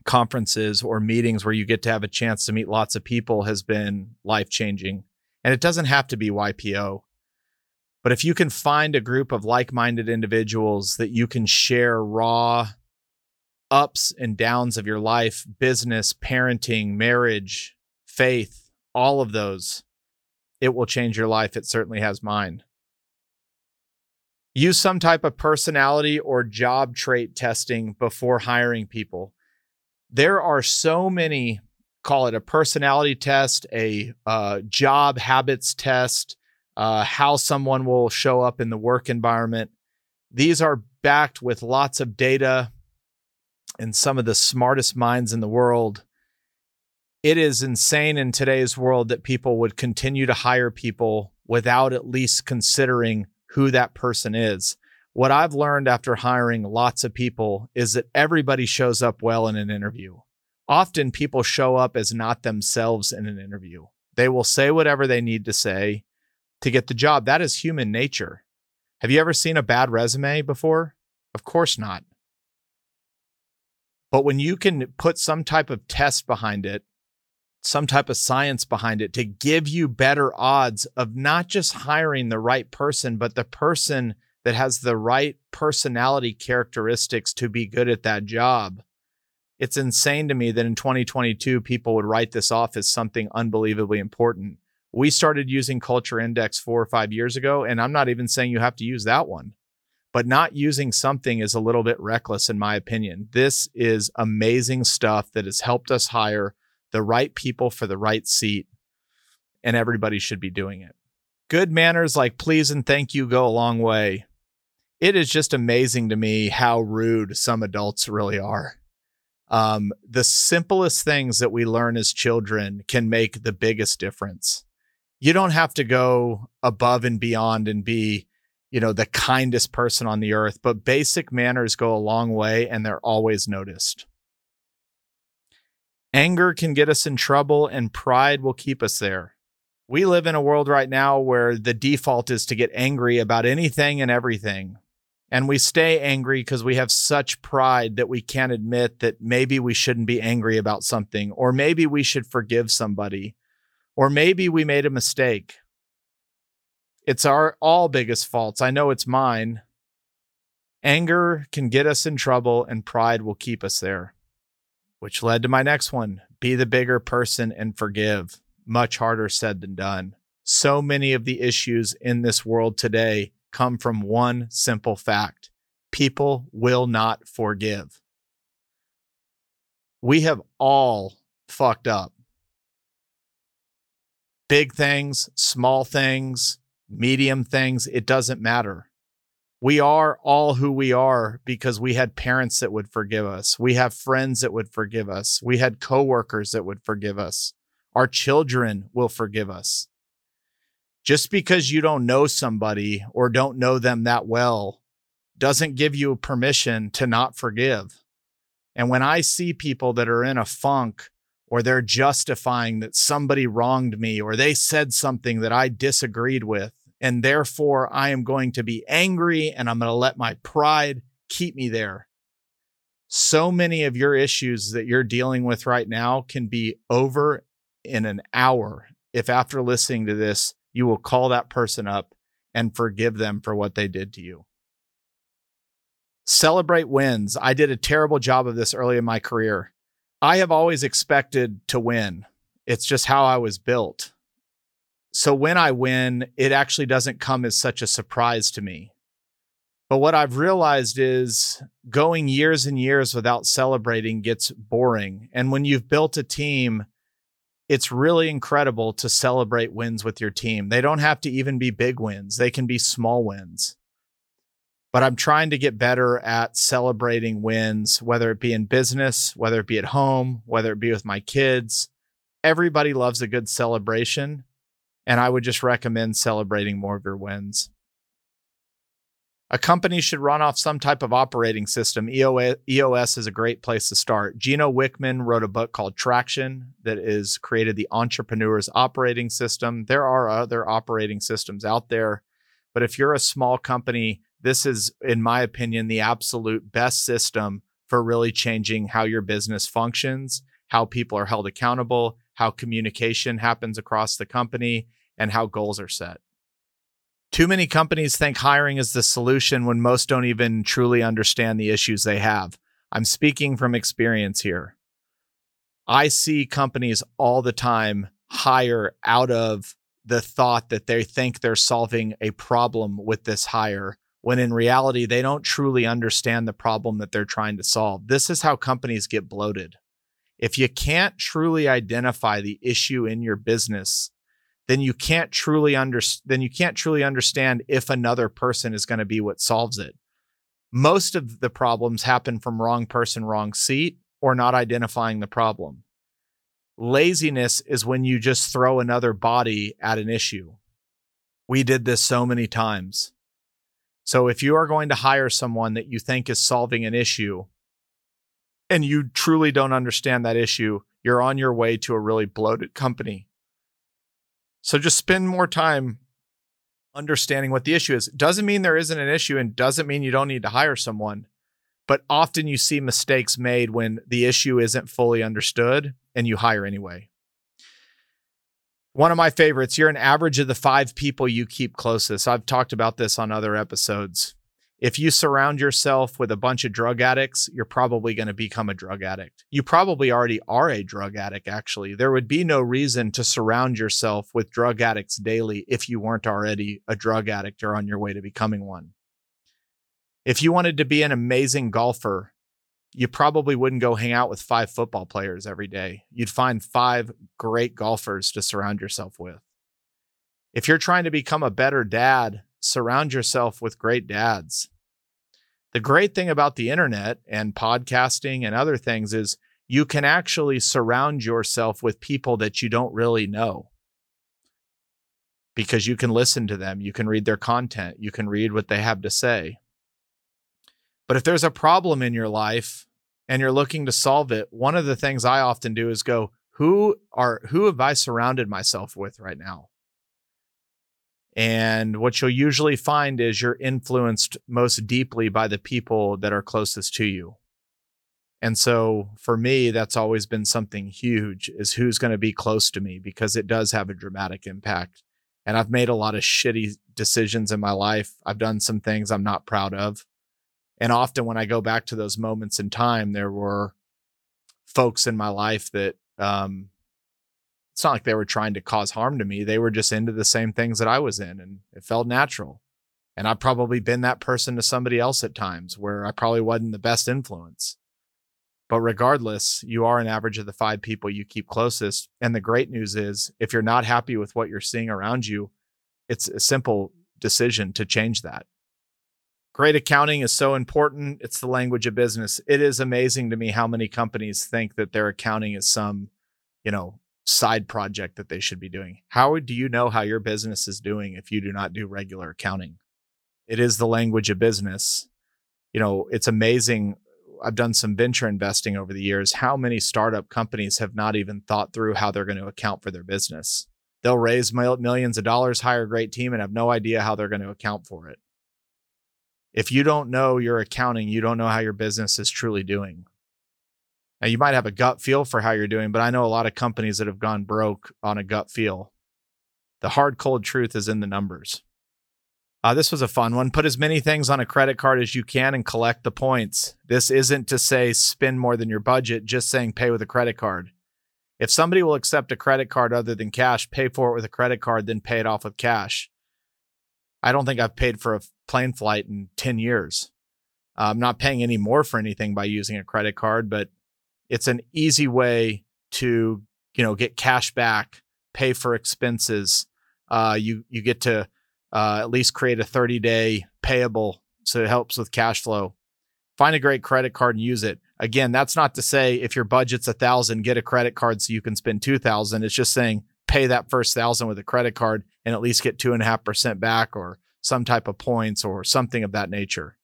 conferences or meetings where you get to have a chance to meet lots of people has been life-changing. And it doesn't have to be YPO. But if you can find a group of like-minded individuals that you can share raw ups and downs of your life, business, parenting, marriage, faith, all of those, it will change your life. It certainly has mine. Use some type of personality or job trait testing before hiring people. There are so many, call it a personality test, a job habits test, how someone will show up in the work environment. These are backed with lots of data and some of the smartest minds in the world. It is insane in today's world that people would continue to hire people without at least considering who that person is. What I've learned after hiring lots of people is that everybody shows up well in an interview. Often people show up as not themselves in an interview. They will say whatever they need to say to get the job. That is human nature. Have you ever seen a bad resume before? Of course not. But when you can put some type of test behind it, some type of science behind it to give you better odds of not just hiring the right person, but the person that has the right personality characteristics to be good at that job. It's insane to me that in 2022, people would write this off as something unbelievably important. We started using Culture Index 4 or 5 years ago, and I'm not even saying you have to use that one, but not using something is a little bit reckless, in my opinion. This is amazing stuff that has helped us hire the right people for the right seat, and everybody should be doing it. Good manners like please and thank you go a long way. It is just amazing to me how rude some adults really are. The simplest things that we learn as children can make the biggest difference. You don't have to go above and beyond and be, the kindest person on the earth, but basic manners go a long way and they're always noticed. Anger can get us in trouble and pride will keep us there. We live in a world right now where the default is to get angry about anything and everything. And we stay angry because we have such pride that we can't admit that maybe we shouldn't be angry about something, or maybe we should forgive somebody, or maybe we made a mistake. It's our all biggest faults. I know it's mine. Anger can get us in trouble and pride will keep us there. Which led to my next one, be the bigger person and forgive. Much harder said than done. So many of the issues in this world today come from one simple fact. People will not forgive. We have all fucked up. Big things, small things, medium things, it doesn't matter. We are all who we are because we had parents that would forgive us. We have friends that would forgive us. We had coworkers that would forgive us. Our children will forgive us. Just because you don't know somebody or don't know them that well doesn't give you permission to not forgive. And when I see people that are in a funk or they're justifying that somebody wronged me or they said something that I disagreed with, and therefore, I am going to be angry and I'm going to let my pride keep me there. So many of your issues that you're dealing with right now can be over in an hour. If after listening to this, you will call that person up and forgive them for what they did to you. Celebrate wins. I did a terrible job of this early in my career. I have always expected to win. It's just how I was built. So when I win, it actually doesn't come as such a surprise to me. But what I've realized is going years and years without celebrating gets boring. And when you've built a team, it's really incredible to celebrate wins with your team. They don't have to even be big wins. They can be small wins. But I'm trying to get better at celebrating wins, whether it be in business, whether it be at home, whether it be with my kids. Everybody loves a good celebration. And I would just recommend celebrating more of your wins. A company should run off some type of operating system. EOS is a great place to start. Gino Wickman wrote a book called Traction that is created the entrepreneur's operating system. There are other operating systems out there, but if you're a small company, this is, in my opinion, the absolute best system for really changing how your business functions, how people are held accountable, how communication happens across the company, and how goals are set. Too many companies think hiring is the solution when most don't even truly understand the issues they have. I'm speaking from experience here. I see companies all the time hire out of the thought that they think they're solving a problem with this hire, when in reality, they don't truly understand the problem that they're trying to solve. This is how companies get bloated. If you can't truly identify the issue in your business, then you can't truly understand if another person is going to be what solves it. Most of the problems happen from wrong person, wrong seat, or not identifying the problem. Laziness is when you just throw another body at an issue. We did this so many times. So if you are going to hire someone that you think is solving an issue and you truly don't understand that issue, you're on your way to a really bloated company. So just spend more time understanding what the issue is. Doesn't mean there isn't an issue and doesn't mean you don't need to hire someone, but often you see mistakes made when the issue isn't fully understood and you hire anyway. One of my favorites, you're an average of the 5 people you keep closest. I've talked about this on other episodes. If you surround yourself with a bunch of drug addicts, you're probably going to become a drug addict. You probably already are a drug addict, actually. There would be no reason to surround yourself with drug addicts daily if you weren't already a drug addict or on your way to becoming one. If you wanted to be an amazing golfer, you probably wouldn't go hang out with 5 football players every day. You'd find 5 great golfers to surround yourself with. If you're trying to become a better dad, surround yourself with great dads. The great thing about the internet and podcasting and other things is you can actually surround yourself with people that you don't really know because you can listen to them, you can read their content, you can read what they have to say. But if there's a problem in your life and you're looking to solve it, one of the things I often do is go, who have I surrounded myself with right now? And what you'll usually find is you're influenced most deeply by the people that are closest to you. And so for me, that's always been something huge, is who's going to be close to me, because it does have a dramatic impact. And I've made a lot of shitty decisions in my life. I've done some things I'm not proud of. And often when I go back to those moments in time, there were folks in my life that, it's not like they were trying to cause harm to me. They were just into the same things that I was in, and it felt natural. And I've probably been that person to somebody else at times where I probably wasn't the best influence. But regardless, you are an average of the 5 people you keep closest. And the great news is, if you're not happy with what you're seeing around you, it's a simple decision to change that. Great accounting is so important. It's the language of business. It is amazing to me how many companies think that their accounting is some, side project that they should be doing. How do you know how your business is doing if you do not do regular accounting? It is the language of business. It's amazing. I've done some venture investing over the years. How many startup companies have not even thought through how they're going to account for their business? They'll raise millions of dollars, hire a great team, and have no idea how they're going to account for it. If you don't know your accounting, you don't know how your business is truly doing. Now, you might have a gut feel for how you're doing, but I know a lot of companies that have gone broke on a gut feel. The hard, cold truth is in the numbers. This was a fun one. Put as many things on a credit card as you can and collect the points. This isn't to say spend more than your budget, just saying pay with a credit card. If somebody will accept a credit card other than cash, pay for it with a credit card, then pay it off with cash. I don't think I've paid for a plane flight in 10 years. I'm not paying any more for anything by using a credit card, but it's an easy way to, get cash back, pay for expenses. You get to at least create a 30-day payable, so it helps with cash flow. Find a great credit card and use it. Again, that's not to say if your budget's $1,000, get a credit card so you can spend $2,000. It's just saying pay that first $1,000 with a credit card and at least get 2.5% back or some type of points or something of that nature.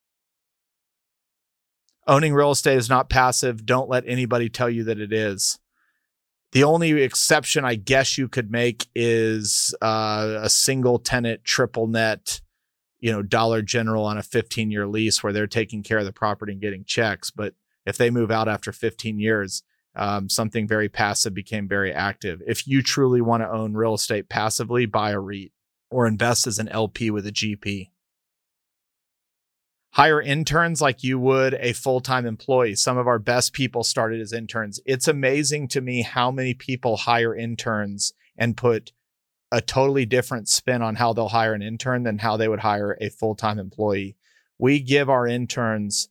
Owning real estate is not passive. Don't let anybody tell you that it is. The only exception I guess you could make is a single tenant, triple net, Dollar General on a 15-year lease where they're taking care of the property and getting checks. But if they move out after 15 years, something very passive became very active. If you truly want to own real estate passively, buy a REIT or invest as an LP with a GP. Hire interns like you would a full-time employee. Some of our best people started as interns. It's amazing to me how many people hire interns and put a totally different spin on how they'll hire an intern than how they would hire a full-time employee. We give our interns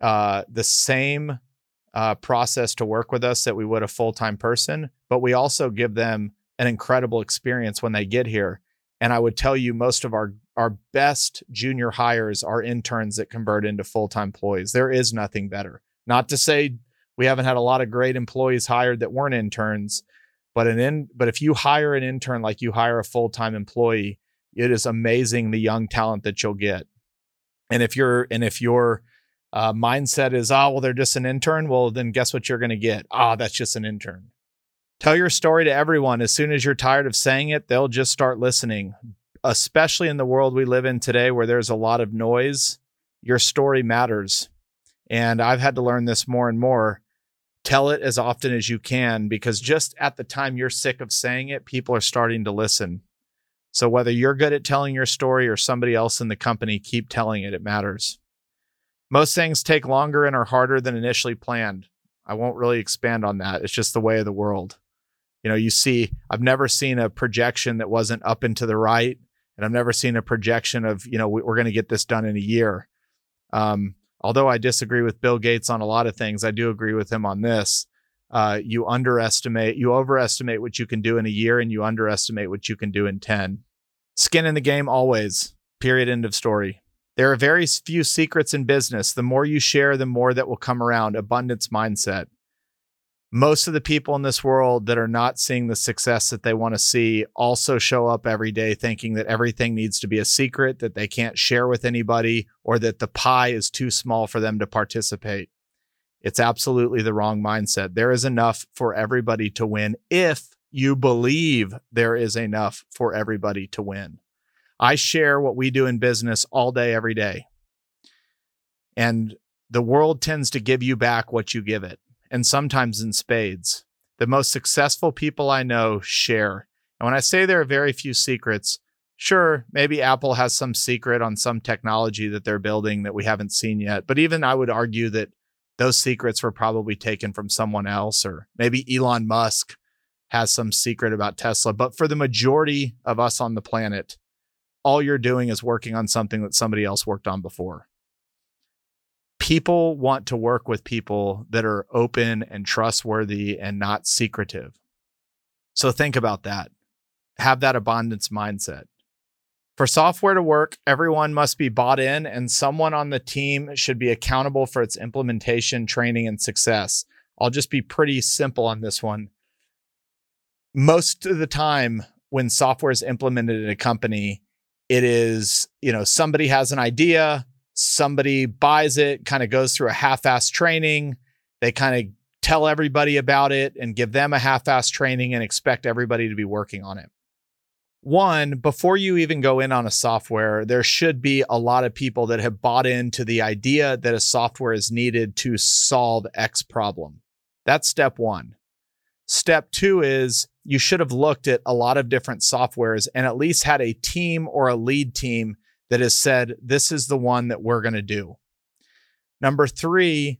the same process to work with us that we would a full-time person, but we also give them an incredible experience when they get here. And I would tell you most of our best junior hires are interns that convert into full-time employees. There is nothing better. Not to say we haven't had a lot of great employees hired that weren't interns, but if you hire an intern like you hire a full-time employee, it is amazing the young talent that you'll get. And if your mindset is, they're just an intern, well, then guess what you're going to get? That's just an intern. Tell your story to everyone. As soon as you're tired of saying it, they'll just start listening. Especially in the world we live in today where there's a lot of noise, your story matters. And I've had to learn this more and more. Tell it as often as you can, because just at the time you're sick of saying it, people are starting to listen. So whether you're good at telling your story or somebody else in the company, keep telling it. It matters. Most things take longer and are harder than initially planned. I won't really expand on that. It's just the way of the world. You see, I've never seen a projection that wasn't up and to the right. And I've never seen a projection of, we're going to get this done in a year. Although I disagree with Bill Gates on a lot of things, I do agree with him on this. You overestimate what you can do in a year and you underestimate what you can do in 10. Skin in the game always, period, end of story. There are very few secrets in business. The more you share, the more that will come around. Abundance mindset. Most of the people in this world that are not seeing the success that they want to see also show up every day thinking that everything needs to be a secret, that they can't share with anybody, or that the pie is too small for them to participate. It's absolutely the wrong mindset. There is enough for everybody to win if you believe there is enough for everybody to win. I share what we do in business all day, every day. And the world tends to give you back what you give it. And sometimes in spades. The most successful people I know share. And when I say there are very few secrets, sure, maybe Apple has some secret on some technology that they're building that we haven't seen yet. But even I would argue that those secrets were probably taken from someone else, or maybe Elon Musk has some secret about Tesla. But for the majority of us on the planet, all you're doing is working on something that somebody else worked on before. People want to work with people that are open and trustworthy and not secretive. So think about that. Have that abundance mindset. For software to work, everyone must be bought in, and someone on the team should be accountable for its implementation, training, and success. I'll just be pretty simple on this one. Most of the time when software is implemented in a company, it is, somebody has an idea. Somebody buys it, kind of goes through a half-assed training. They kind of tell everybody about it and give them a half-assed training and expect everybody to be working on it. One, before you even go in on a software, there should be a lot of people that have bought into the idea that a software is needed to solve X problem. That's step one. Step two is you should have looked at a lot of different softwares and at least had a team or a lead team that has said, this is the one that we're going to do. Number three,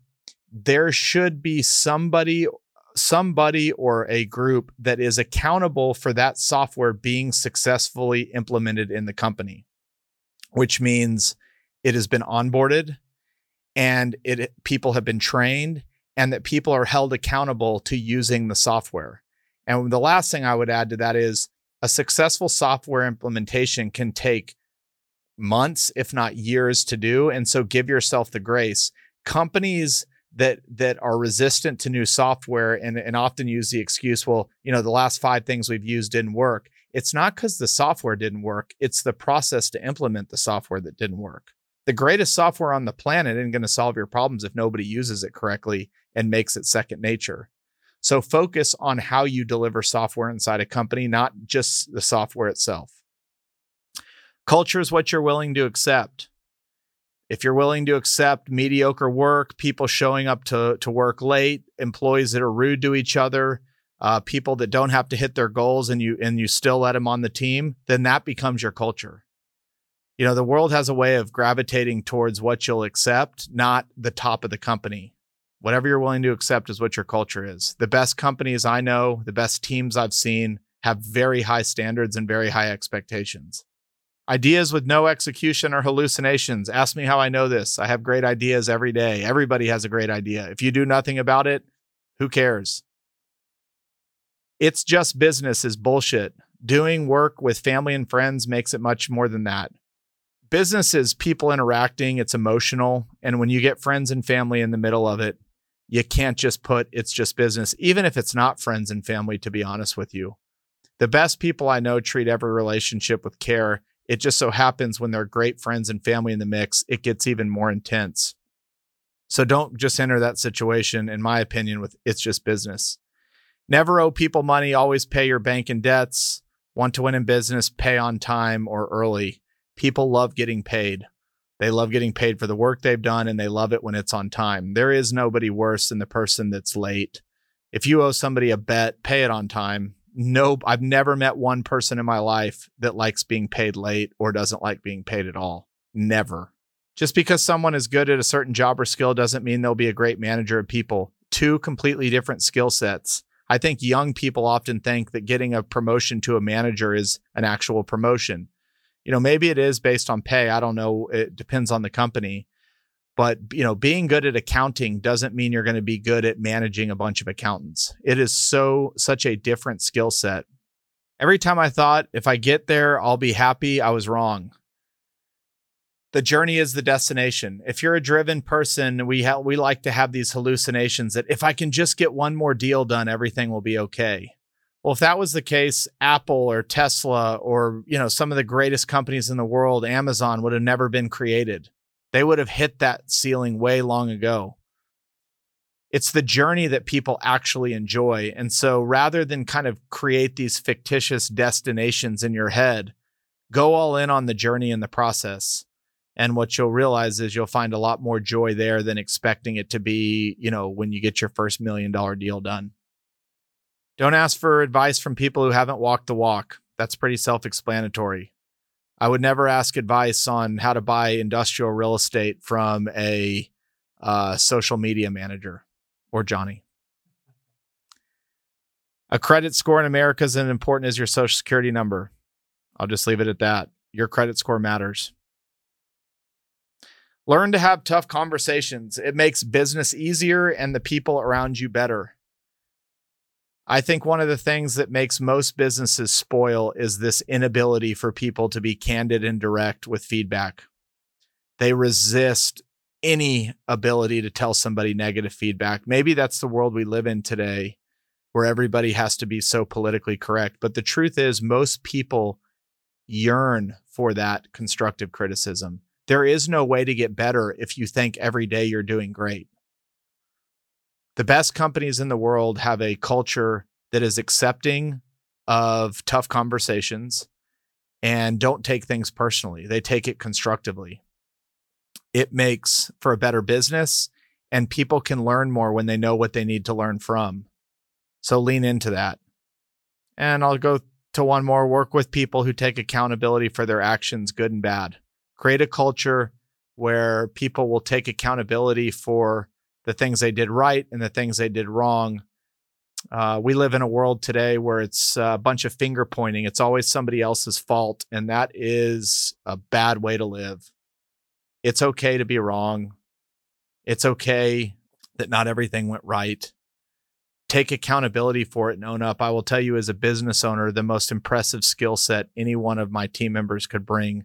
there should be somebody or a group that is accountable for that software being successfully implemented in the company, which means it has been onboarded and people have been trained and that people are held accountable to using the software. And the last thing I would add to that is a successful software implementation can take months, if not years, to do. And so give yourself the grace. Companies that are resistant to new software and often use the excuse, the last 5 things we've used didn't work. It's not because the software didn't work. It's the process to implement the software that didn't work. The greatest software on the planet isn't going to solve your problems if nobody uses it correctly and makes it second nature. So focus on how you deliver software inside a company, not just the software itself. Culture is what you're willing to accept. If you're willing to accept mediocre work, people showing up to work late, employees that are rude to each other, people that don't have to hit their goals, and you still let them on the team, then that becomes your culture. You know, the world has a way of gravitating towards what you'll accept, not the top of the company. Whatever you're willing to accept is what your culture is. The best companies I know, the best teams I've seen, have very high standards and very high expectations. Ideas with no execution are hallucinations. Ask me how I know this. I have great ideas every day. Everybody has a great idea. If you do nothing about it, who cares? It's just business is bullshit. Doing work with family and friends makes it much more than that. Business is people interacting. It's emotional. And when you get friends and family in the middle of it, you can't just put it's just business, even if it's not friends and family, to be honest with you. The best people I know treat every relationship with care. It just so happens when there are great friends and family in the mix, it gets even more intense. So don't just enter that situation, in my opinion, with it's just business. Never owe people money. Always pay your bank and debts. Want to win in business, pay on time or early. People love getting paid. They love getting paid for the work they've done, and they love it when it's on time. There is nobody worse than the person that's late. If you owe somebody a bet, pay it on time. Nope, I've never met one person in my life that likes being paid late or doesn't like being paid at all. Never. Just because someone is good at a certain job or skill doesn't mean they'll be a great manager of people. Two completely different skill sets. I think young people often think that getting a promotion to a manager is an actual promotion. You know, maybe it is based on pay. I don't know. It depends on the company. But, you know, being good at accounting doesn't mean you're going to be good at managing a bunch of accountants. It is such a different skill set. Every time I thought, if I get there, I'll be happy, I was wrong. The journey is the destination. If you're a driven person, we like to have these hallucinations that if I can just get one more deal done, everything will be okay. Well, if that was the case, Apple or Tesla or, you know, some of the greatest companies in the world, Amazon, would have never been created. They would have hit that ceiling way long ago. It's the journey that people actually enjoy. And so rather than kind of create these fictitious destinations in your head, go all in on the journey and the process. And what you'll realize is you'll find a lot more joy there than expecting it to be, you know, when you get your first $1 million deal done. Don't ask for advice from people who haven't walked the walk. That's pretty self-explanatory. I would never ask advice on how to buy industrial real estate from a social media manager or Johnny. A credit score in America is as important as your social security number. I'll just leave it at that. Your credit score matters. Learn to have tough conversations. It makes business easier and the people around you better. I think one of the things that makes most businesses spoil is this inability for people to be candid and direct with feedback. They resist any ability to tell somebody negative feedback. Maybe that's the world we live in today, where everybody has to be so politically correct. But the truth is, most people yearn for that constructive criticism. There is no way to get better if you think every day you're doing great. The best companies in the world have a culture that is accepting of tough conversations and don't take things personally. They take it constructively. It makes for a better business, and people can learn more when they know what they need to learn from. So lean into that. And I'll go to one more. Work with people who take accountability for their actions, good and bad. Create a culture where people will take accountability for the things they did right and the things they did wrong. We live in a world today where it's a bunch of finger pointing. It's always somebody else's fault, and that is a bad way to live. It's okay to be wrong. It's okay that not everything went right. Take accountability for it and own up. I will tell you, as a business owner, the most impressive skill set any one of my team members could bring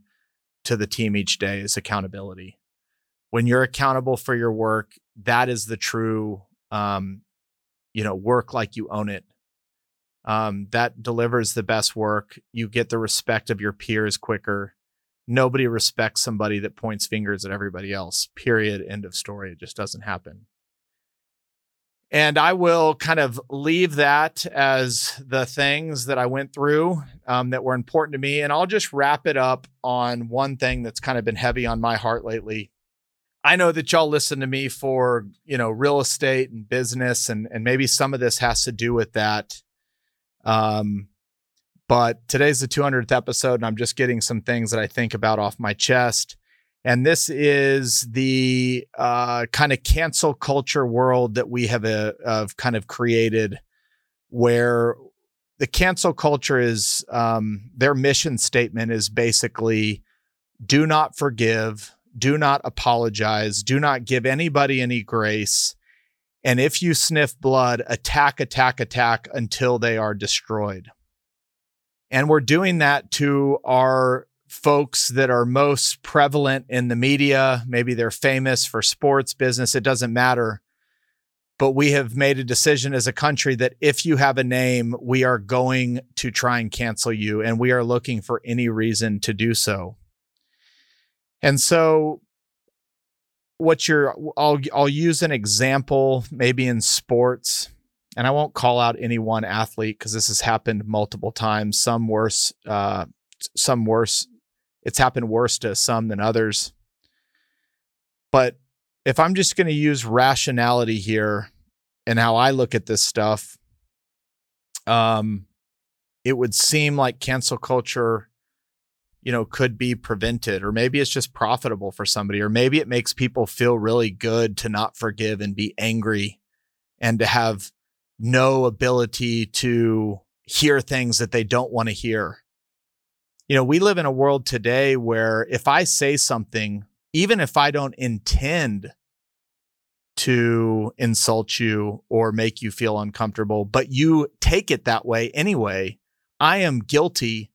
to the team each day is accountability. When you're accountable for your work, that is the true, work like you own it. That delivers the best work. You get the respect of your peers quicker. Nobody respects somebody that points fingers at everybody else, period. End of story. It just doesn't happen. And I will kind of leave that as the things that I went through that were important to me. And I'll just wrap it up on one thing that's kind of been heavy on my heart lately. I know that y'all listen to me for, you know, real estate and business, and maybe some of this has to do with that. But today's the 200th episode, and I'm just getting some things that I think about off my chest. And this is the kind of cancel culture world that we have kind of created, where the cancel culture is, their mission statement is basically, do not forgive, do not apologize, do not give anybody any grace. And if you sniff blood, attack, attack, attack until they are destroyed. And we're doing that to our folks that are most prevalent in the media. Maybe they're famous for sports, business, it doesn't matter. But we have made a decision as a country that if you have a name, we are going to try and cancel you, and we are looking for any reason to do so. And so I'll use an example, maybe in sports, and I won't call out any one athlete because this has happened multiple times, some worse. It's happened worse to some than others. But if I'm just going to use rationality here and how I look at this stuff, it would seem like cancel culture, you know, could be prevented, or maybe it's just profitable for somebody, or maybe it makes people feel really good to not forgive and be angry and to have no ability to hear things that they don't want to hear. You know, we live in a world today where if I say something, even if I don't intend to insult you or make you feel uncomfortable, but you take it that way anyway, I am guilty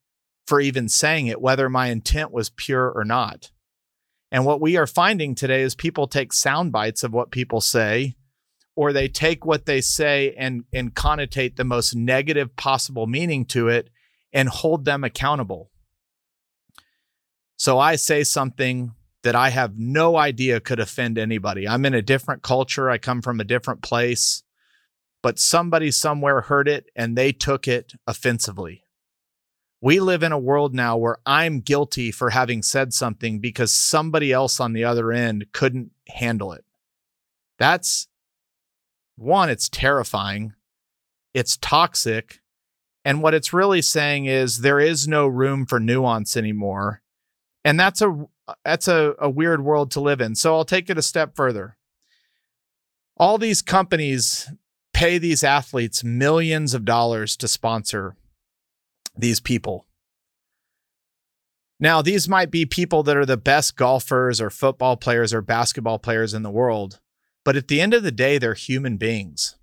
for even saying it, whether my intent was pure or not. And what we are finding today is people take sound bites of what people say, or they take what they say and connotate the most negative possible meaning to it and hold them accountable. So I say something that I have no idea could offend anybody. I'm in a different culture. I come from a different place, but somebody somewhere heard it and they took it offensively. We live in a world now where I'm guilty for having said something because somebody else on the other end couldn't handle it. That's one, it's terrifying. It's toxic. And what it's really saying is there is no room for nuance anymore. And that's a weird world to live in. So I'll take it a step further. All these companies pay these athletes millions of dollars to sponsor these people. Now, these might be people that are the best golfers or football players or basketball players in the world, but at the end of the day, they're human beings.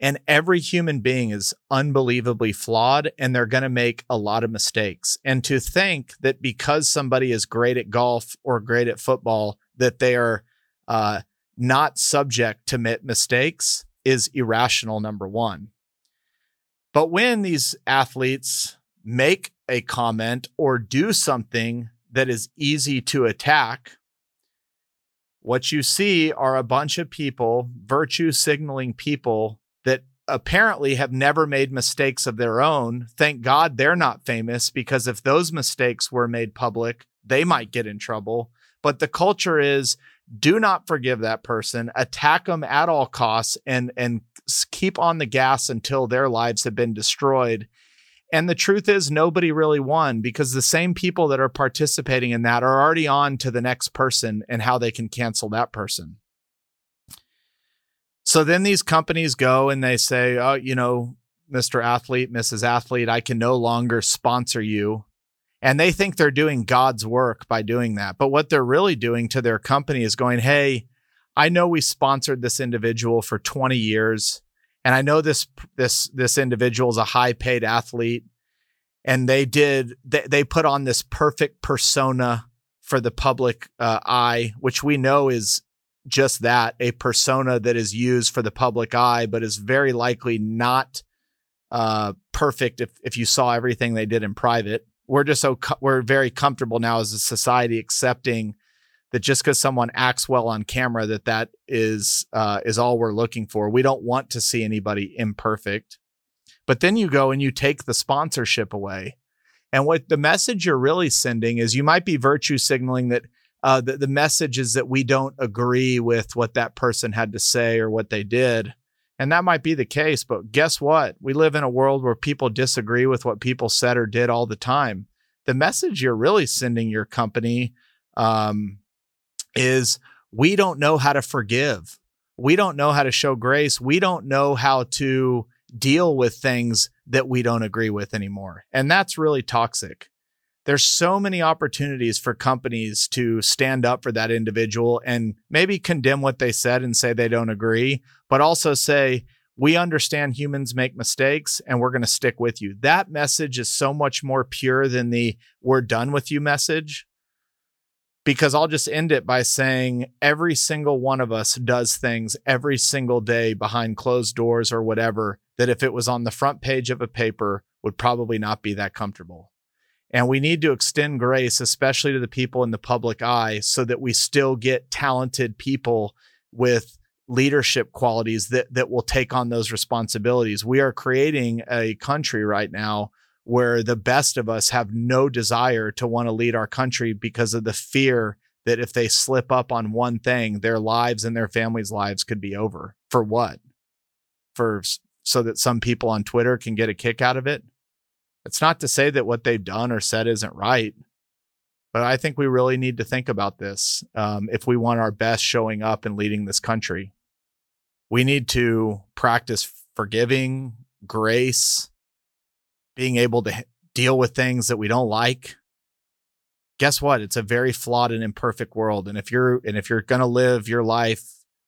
And every human being is unbelievably flawed, and they're going to make a lot of mistakes. And to think that because somebody is great at golf or great at football, that they are not subject to mistakes is irrational, number one. But when these athletes make a comment or do something that is easy to attack, what you see are a bunch of people, virtue signaling people that apparently have never made mistakes of their own. Thank God they're not famous, because if those mistakes were made public, they might get in trouble. But the culture is, do not forgive that person, attack them at all costs, and keep on the gas until their lives have been destroyed. And the truth is, nobody really won, because the same people that are participating in that are already on to the next person and how they can cancel that person. So then these companies go and they say, oh, you know, Mr. Athlete, Mrs. Athlete, I can no longer sponsor you. And they think they're doing God's work by doing that. But what they're really doing to their company is going, hey, I know we sponsored this individual for 20 years. And I know this individual is a high paid athlete, and they put on this perfect persona for the public eye, which we know is just that, a persona that is used for the public eye, but is very likely not perfect if you saw everything they did in private. We're just we're very comfortable now as a society accepting that just because someone acts well on camera, that is all we're looking for. We don't want to see anybody imperfect. But then you go and you take the sponsorship away. And what the message you're really sending is, you might be virtue signaling that the message is that we don't agree with what that person had to say or what they did. And that might be the case, but guess what? We live in a world where people disagree with what people said or did all the time. The message you're really sending your company is, we don't know how to forgive. We don't know how to show grace. We don't know how to deal with things that we don't agree with anymore. And that's really toxic. There's so many opportunities for companies to stand up for that individual and maybe condemn what they said and say they don't agree, but also say, we understand humans make mistakes and we're going to stick with you. That message is so much more pure than the we're done with you message. Because I'll just end it by saying, every single one of us does things every single day behind closed doors or whatever, that if it was on the front page of a paper, would probably not be that comfortable. And we need to extend grace, especially to the people in the public eye, so that we still get talented people with leadership qualities that will take on those responsibilities. We are creating a country right now where the best of us have no desire to want to lead our country because of the fear that if they slip up on one thing, their lives and their families' lives could be over. For what? So that some people on Twitter can get a kick out of it? It's not to say that what they've done or said isn't right, but I think we really need to think about this. If we want our best showing up and leading this country, we need to practice forgiving, grace, being able to deal with things that we don't like. Guess what? It's a very flawed and imperfect world. And if you're going to live your life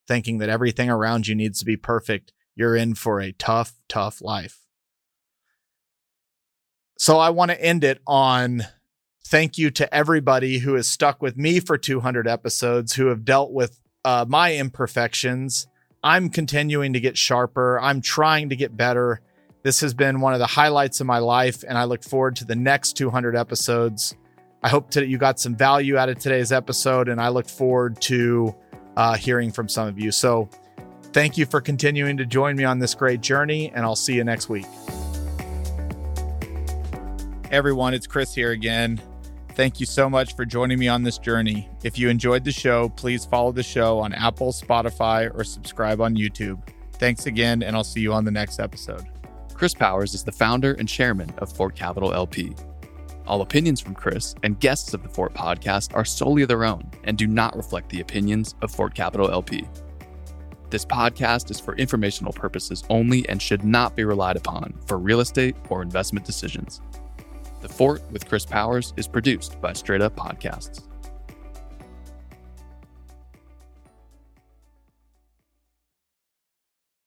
thinking that everything around you needs to be perfect, you're in for a tough, tough life. So I want to end it on thank you to everybody who has stuck with me for 200 episodes, who have dealt with my imperfections. I'm continuing to get sharper. I'm trying to get better. This has been one of the highlights of my life, and I look forward to the next 200 episodes. I hope that you got some value out of today's episode, and I look forward to hearing from some of you. So thank you for continuing to join me on this great journey, and I'll see you next week. Everyone, it's Chris here again. Thank you so much for joining me on this journey. If you enjoyed the show, please follow the show on Apple, Spotify, or subscribe on YouTube. Thanks again, and I'll see you on the next episode. Chris Powers is the founder and chairman of Fort Capital LP. All opinions from Chris and guests of the Fort Podcast are solely their own and do not reflect the opinions of Fort Capital LP. This podcast is for informational purposes only and should not be relied upon for real estate or investment decisions. The Fort with Chris Powers is produced by Straight Up Podcasts.